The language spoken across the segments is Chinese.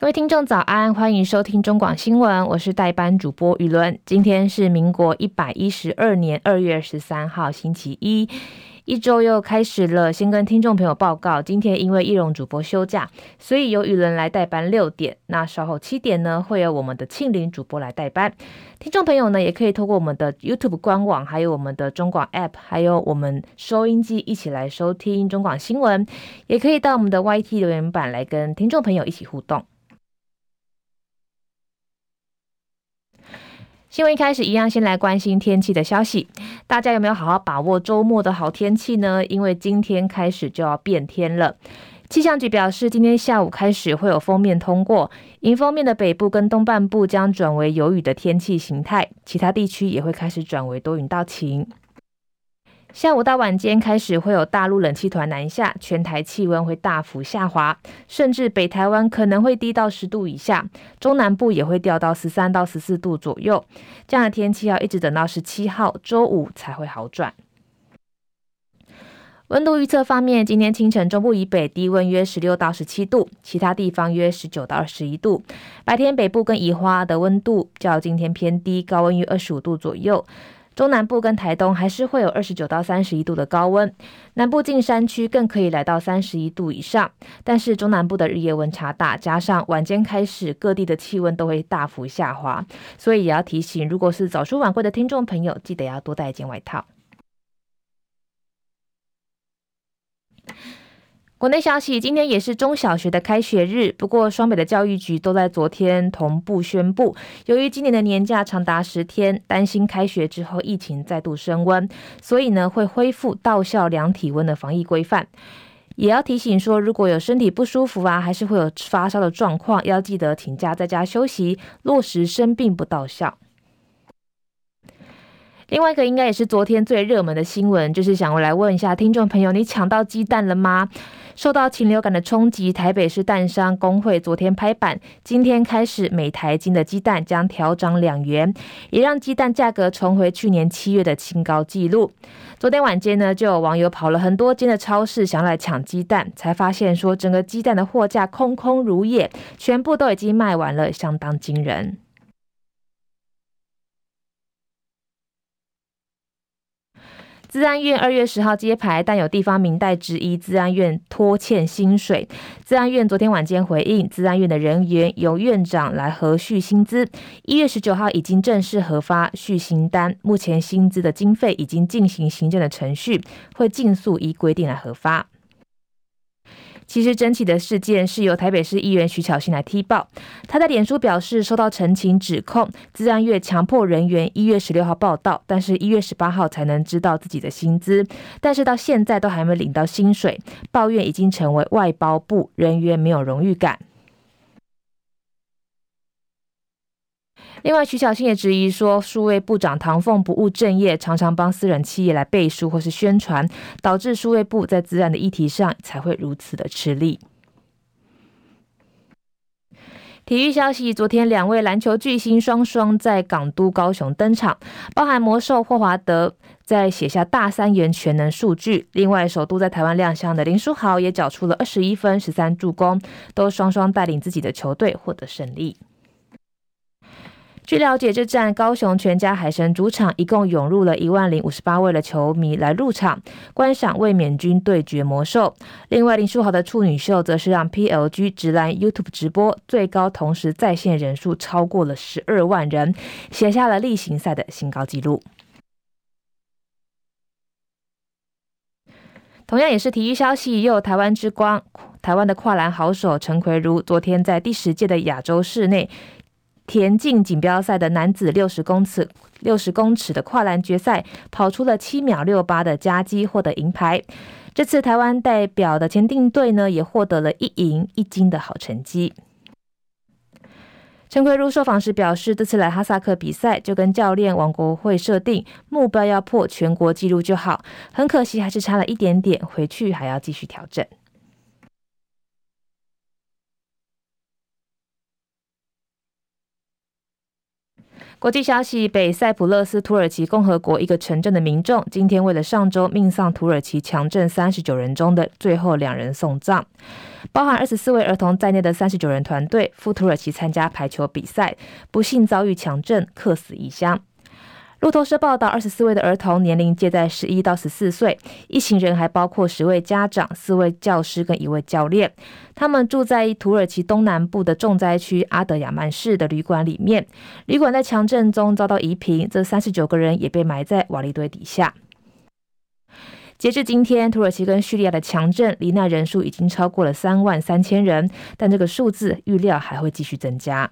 各位听众早安，欢迎收听中广新闻，我是代班主播雨伦。今天是民国112年2月13号星期一，一周又开始了。先跟听众朋友报告，今天因为一荣主播休假，所以由雨伦来代班6点，那稍后7点呢会有我们的庆林主播来代班。听众朋友呢也可以透过我们的 YouTube 官网，还有我们的中广 APP， 还有我们收音机一起来收听中广新闻，也可以到我们的 YT 留言板来跟听众朋友一起互动。新闻一开始一样，先来关心天气的消息。大家有没有好好把握周末的好天气呢？因为今天开始就要变天了。气象局表示，今天下午开始会有锋面通过，迎风面的北部跟东半部将转为有雨的天气形态，其他地区也会开始转为多云到晴。下午到晚间开始会有大陆冷气团南下，全台气温会大幅下滑，甚至北台湾可能会低到10度以下，中南部也会掉到13到14度左右。这样的天气要一直等到17号周五才会好转。温度预测方面，今天清晨中部以北低温约16到17度，其他地方约19到21度。白天北部跟宜花的温度较今天偏低，高温于25度左右。中南部跟台东还是会有29到31度的高温，南部近山区更可以来到31度以上，但是中南部的日夜温差大，加上晚间开始各地的气温都会大幅下滑，所以也要提醒，如果是早出晚归的听众朋友，记得要多带一件外套。国内消息，今天也是中小学的开学日，不过双北的教育局都在昨天同步宣布，由于今年的年假长达10天，担心开学之后疫情再度升温，所以呢会恢复到校量体温的防疫规范。也要提醒说，如果有身体不舒服啊，还是会有发烧的状况，要记得请假在家休息，落实生病不到校。另外一个应该也是昨天最热门的新闻，就是想我来问一下听众朋友，你抢到鸡蛋了吗？受到禽流感的冲击，台北市蛋商工会昨天拍板，今天开始每台斤的鸡蛋将调涨2元，也让鸡蛋价格重回去年7月的新高纪录。昨天晚间呢，就有网友跑了很多间的超市想来抢鸡蛋，才发现说整个鸡蛋的货架空空如也，全部都已经卖完了，相当惊人。资安院2月10号揭牌，但有地方民代质疑资安院拖欠薪水。资安院昨天晚间回应，资安院的人员由院长来核续薪资，1月19号已经正式核发续薪单，目前薪资的经费已经进行行政的程序，会尽速依规定来核发。其实整起的事件是由台北市议员徐巧芯来踢爆，他在脸书表示，收到陈情指控，资安院强迫人员1月16号报到，但是1月18号才能知道自己的薪资，但是到现在都还没领到薪水，抱怨已经成为外包部人员没有荣誉感。另外，徐巧芯也质疑说，数位部长唐凤不务正业，常常帮私人企业来背书或是宣传，导致数位部在资安的议题上才会如此的吃力。体育消息，昨天2位篮球巨星双双在港都高雄登场，包含魔兽霍华德在写下大三元全能数据，另外首度在台湾亮相的林书豪也缴出了21分、13助攻，都双双带领自己的球队获得胜利。据了解，这站高雄全家海神主场一共涌入了10,058位的球迷来入场观赏卫冕军对决魔兽。另外，林书豪的处女秀则是让 PLG 直男 YouTube 直播，最高同时在线人数超过了12万人，写下了例行赛的新高纪录。同样也是体育消息，也有台湾之光，台湾的跨栏好手陈奎如昨天在第10届的亚洲室内田径锦标赛的男子60公尺的跨栏决赛，跑出了7秒68的佳绩，获得银牌。这次台湾代表的田径队呢，也获得了1银1金的好成绩。陈奎如受访时表示，这次来哈萨克比赛，就跟教练王国会设定目标要破全国纪录就好，很可惜还是差了一点点，回去还要继续调整。国际消息，北塞浦勒斯土耳其共和国一个城镇的民众今天为了上周命丧土耳其强震39人中的最后2人送葬，包含24位儿童在内的39人团队赴土耳其参加排球比赛，不幸遭遇强震，客死异乡。路透社报道，24位的儿童年龄介在11到14岁，一行人还包括10位家长、4位教师跟1位教练。他们住在土耳其东南部的重灾区阿德雅曼市的旅馆里面，旅馆在强震中遭到夷平，这39个人也被埋在瓦砾堆底下。截至今天，土耳其跟叙利亚的强震罹难人数已经超过了33000人，但这个数字预料还会继续增加。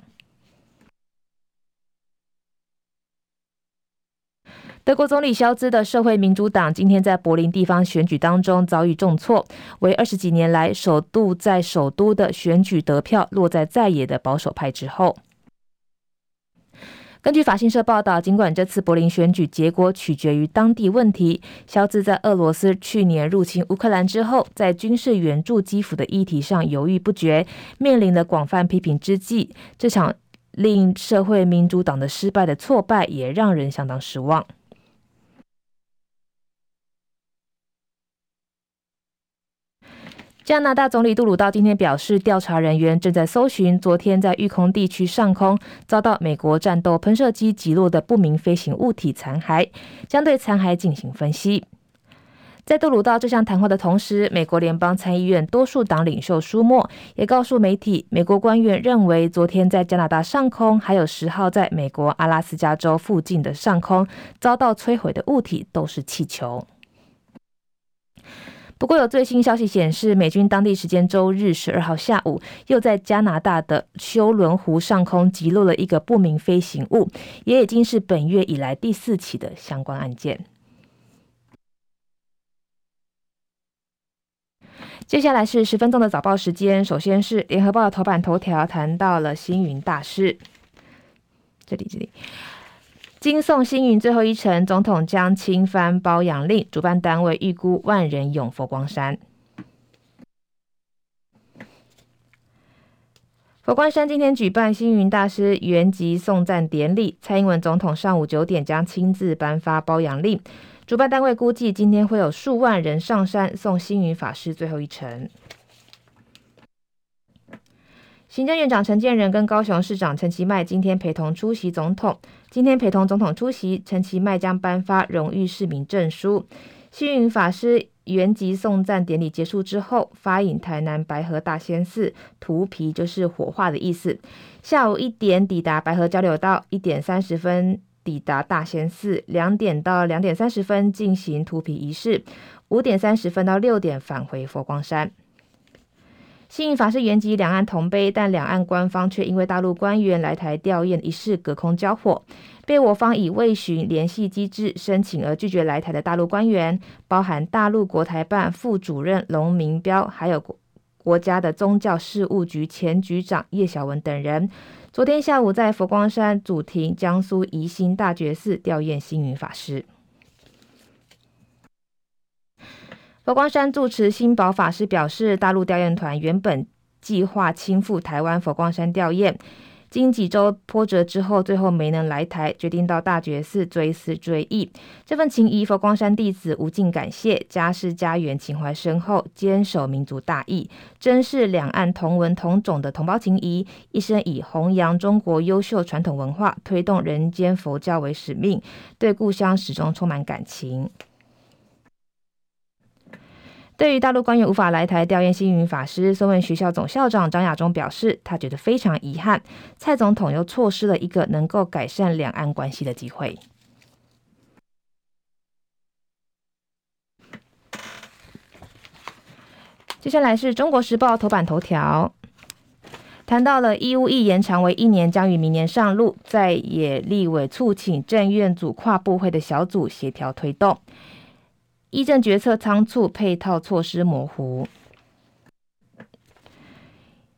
德国总理肖兹的社会民主党今天在柏林地方选举当中遭遇重挫，为20几年来首度在首都的选举得票落在在野的保守派之后。根据法新社报道，尽管这次柏林选举结果取决于当地问题，肖兹在俄罗斯去年入侵乌克兰之后，在军事援助基辅的议题上犹豫不决，面临了广泛批评之际，这场令社会民主党的失败的挫败也让人相当失望。加拿大总理杜鲁道今天表示，调查人员正在搜寻昨天在育空地区上空遭到美国战斗喷射机击落的不明飞行物体残骸，将对残骸进行分析。在杜鲁道这项谈话的同时，美国联邦参议院多数党领袖舒默也告诉媒体，美国官员认为昨天在加拿大上空还有10号在美国阿拉斯加州附近的上空遭到摧毁的物体都是气球。不过有最新消息显示，美军当地时间周日12号下午又在加拿大的休伦湖上空击落了一个不明飞行物，也已经是本月以来第4起的相关案件。接下来是10分钟的早报时间，首先是联合报的头版头条谈到了星云大事，这里今送星云最后一程，总统将轻翻褒扬令，主办单位预估万人涌佛光山。佛光山今天举办星云大师圆寂送赞典礼，蔡英文总统上午9点将亲自颁发褒扬令，主办单位估计今天会有数万人上山送星云法师最后一程。行政院长陈建仁跟高雄市长陈其迈今天陪同出席总统。今天陪同总统出席，陈其迈将颁发荣誉市民证书。星云法师圆寂送赞典礼结束之后，发引台南白河大仙寺，荼毗就是火化的意思。下午1点抵达白河交流道，1点30分抵达大仙寺，2点到2点30分进行荼毗仪式，5点30分到6点返回佛光山。星云法师原籍两岸同悲，但两岸官方却因为大陆官员来台吊唁一事隔空交火，被我方以未循联系机制申请而拒绝来台的大陆官员，包含大陆国台办副主任龙明标，还有国家的宗教事务局前局长叶晓文等人，昨天下午在佛光山主庭江苏宜兴大觉寺吊唁星云法师。佛光山住持新宝法师表示，大陆吊唁团原本计划亲赴台湾佛光山吊唁，经几周波折之后，最后没能来台，决定到大觉寺追思追忆。这份情谊，佛光山弟子无尽感谢，家师家园情怀深厚，坚守民族大义，珍视两岸同文同种的同胞情谊，一生以弘扬中国优秀传统文化、推动人间佛教为使命，对故乡始终充满感情。对于大陆官员无法来台吊唁星云法师，孙文学校总校长张亚中表示，他觉得非常遗憾，蔡总统又错失了一个能够改善两岸关系的机会。接下来是中国时报头版头条谈到了义务役延长为1年，将于明年上路，在野立委促请政院组跨部会的小组协调推动。议政决策仓促，配套措施模糊。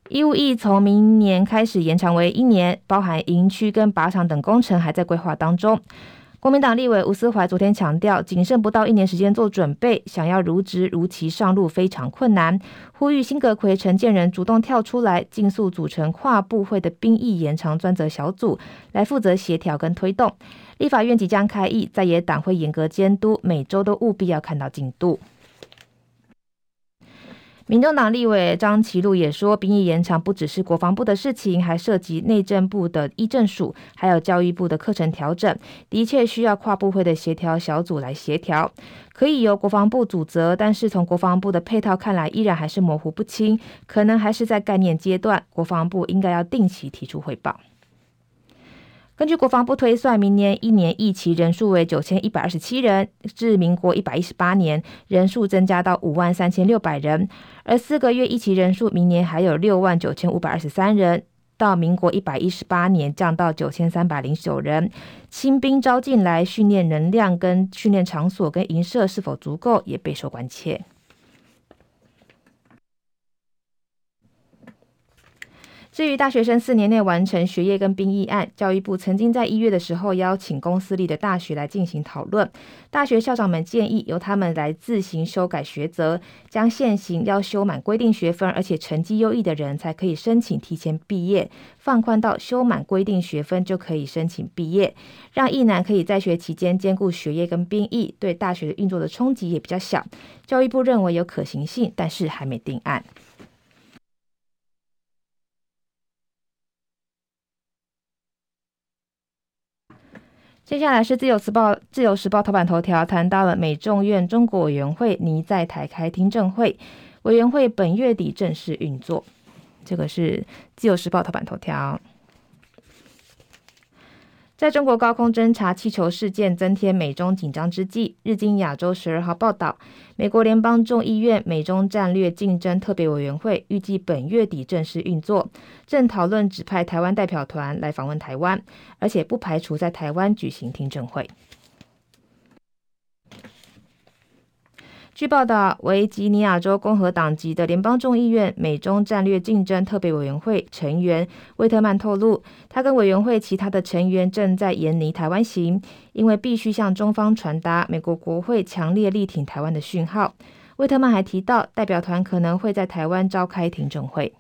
义务役从明年开始延长为1年，包含营区跟靶场等工程还在规划当中。国民党立委吴思怀昨天强调，仅剩不到1年时间做准备，想要如职如期上路非常困难，呼吁新阁揆、陈建仁主动跳出来，尽速组成跨部会的兵役延长专责小组，来负责协调跟推动。立法院即将开议，在野党会严格监督，每周都务必要看到进度。民众党立委张其禄也说，兵役延长不只是国防部的事情，还涉及内政部的医政署，还有教育部的课程调整，的确需要跨部会的协调小组来协调。可以由国防部主责，但是从国防部的配套看来，依然还是模糊不清，可能还是在概念阶段，国防部应该要定期提出汇报。根据国防部推算，明年一年役期人数为9127人，至民国118年人数增加到53600人，而4个月役期人数明年还有69523人，到民国118年降到9309人。新兵招进来，训练能量跟训练场所跟营舍是否足够也备受关切。至于大学生4年内完成学业跟兵役案，教育部曾经在1月的时候邀请公私立的大学来进行讨论。大学校长们建议由他们来自行修改学则，将现行要修满规定学分而且成绩优异的人才可以申请提前毕业，放宽到修满规定学分就可以申请毕业，让役男可以在学期间兼顾学业跟兵役，对大学的运作的冲击也比较小。教育部认为有可行性，但是还没定案。接下来是自由时报头版头条，谈到了美众院中国委员会拟在台开听证会，委员会本月底正式运作。这个是自由时报头版头条。在中国高空侦察气球事件增添美中紧张之际，日经亚洲12号报道，美国联邦众议院美中战略竞争特别委员会预计本月底正式运作，正讨论指派台湾代表团来访问台湾，而且不排除在台湾举行听证会。据报道，维吉尼亚州共和党籍的联邦众议院美中战略竞争特别委员会成员威特曼透露，他跟委员会其他的成员正在研拟台湾行，因为必须向中方传达美国国会强烈力挺台湾的讯号。威特曼还提到，代表团可能会在台湾召开听证会。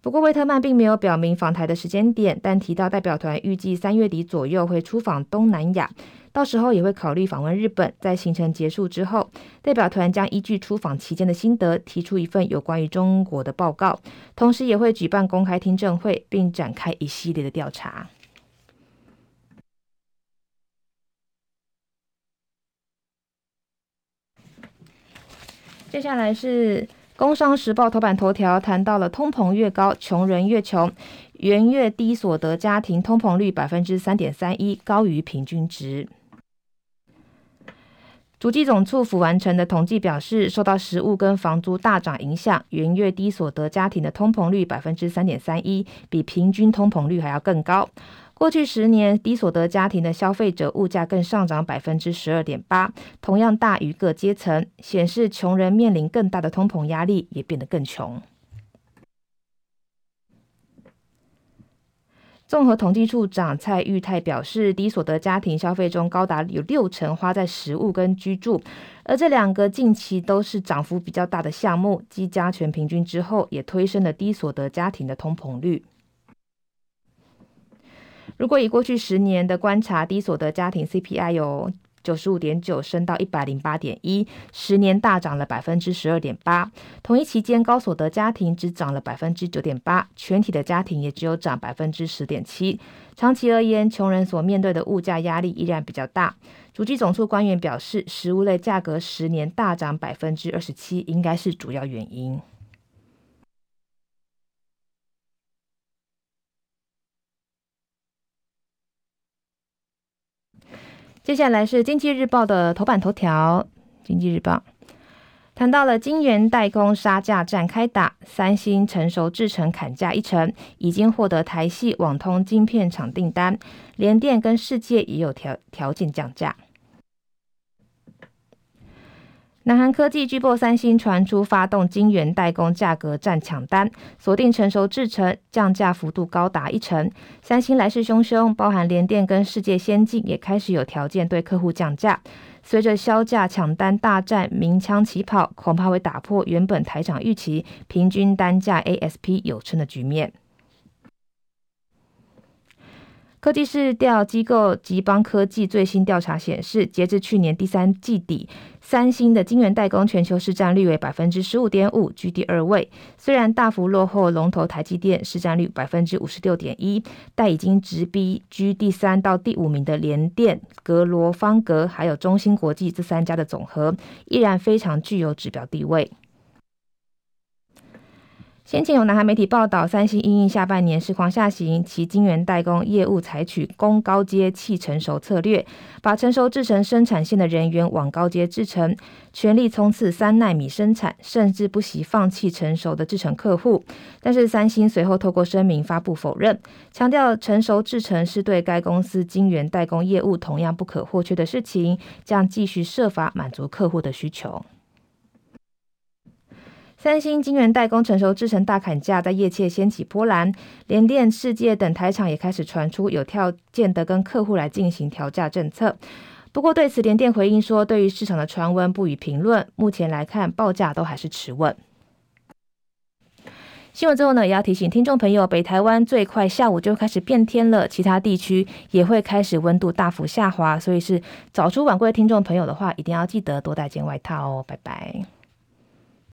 不过，威特曼并没有表明访台的时间点，但提到代表团预计3月底左右会出访东南亚，到时候也会考虑访问日本。在行程结束之后，代表团将依据出访期间的心得，提出一份有关于中国的报告，同时也会举办公开听证会，并展开一系列的调查。接下来是工商时报头版头条，谈到了通膨越高，穷人越穷，元月低所得家庭通膨率 3.31%， 高于平均值。主计总处府完成的统计表示，受到食物跟房租大涨影响，元月低所得家庭的通膨率 3.31%， 比平均通膨率还要更高。过去10年，低所得家庭的消费者物价更上涨 12.8%， 同样大于各阶层，显示穷人面临更大的通膨压力，也变得更穷。综合统计处长蔡玉泰表示，低所得家庭消费中高达有60%花在食物跟居住，而这2个近期都是涨幅比较大的项目，继加权平均之后，也推升了低所得家庭的通膨率。如果以过去10年的观察，低所得家庭 CPI 由 95.9 升到 108.1， 10年大涨了 12.8%， 同一期间高所得家庭只涨了 9.8%， 全体的家庭也只有涨 10.7%。 长期而言，穷人所面对的物价压力依然比较大。主计总处官员表示，食物类价格10年大涨 27% 应该是主要原因。接下来是经济日报的头版头条，经济日报谈到了晶圆代工杀价战开打，三星成熟制程砍价1成，已经获得台系网通晶片厂订单，联电跟世界也有条件降价。南韩科技巨擘三星传出发动晶圆代工价格战抢单，锁定成熟制程，降价幅度高达1成。三星来势汹汹，包含联电跟世界先进也开始有条件对客户降价。随着销价抢单大战鸣枪起跑，恐怕会打破原本台场预期平均单价 ASP 有撑的局面。科技市调机构吉邦科技最新调查显示，截至去年第三季底，三星的晶圆代工全球市占率为 15.5%， 居第二位。虽然大幅落后龙头台积电市占率 56.1%， 但已经直逼居第三到第五名的联电、格罗方格还有中芯国际这三家的总和，依然非常具有指标地位。先前有南韩媒体报道，三星因应下半年市况下行，其晶圆代工业务采取供高阶弃成熟策略，把成熟制程生产线的人员往高阶制程，全力冲刺3奈米生产，甚至不惜放弃成熟的制程客户。但是三星随后透过声明发布否认，强调成熟制程是对该公司晶圆代工业务同样不可或缺的事情，将继续设法满足客户的需求。三星晶圆代工成熟制程大砍价，在业界掀起波澜，联电、世界等台厂也开始传出有条件的跟客户来进行调价政策。不过对此，联电回应说，对于市场的传闻不予评论，目前来看报价都还是持稳。新闻之后呢，也要提醒听众朋友，北台湾最快下午就开始变天了，其他地区也会开始温度大幅下滑，所以是早出晚归的听众朋友的话，一定要记得多带件外套哦。拜拜。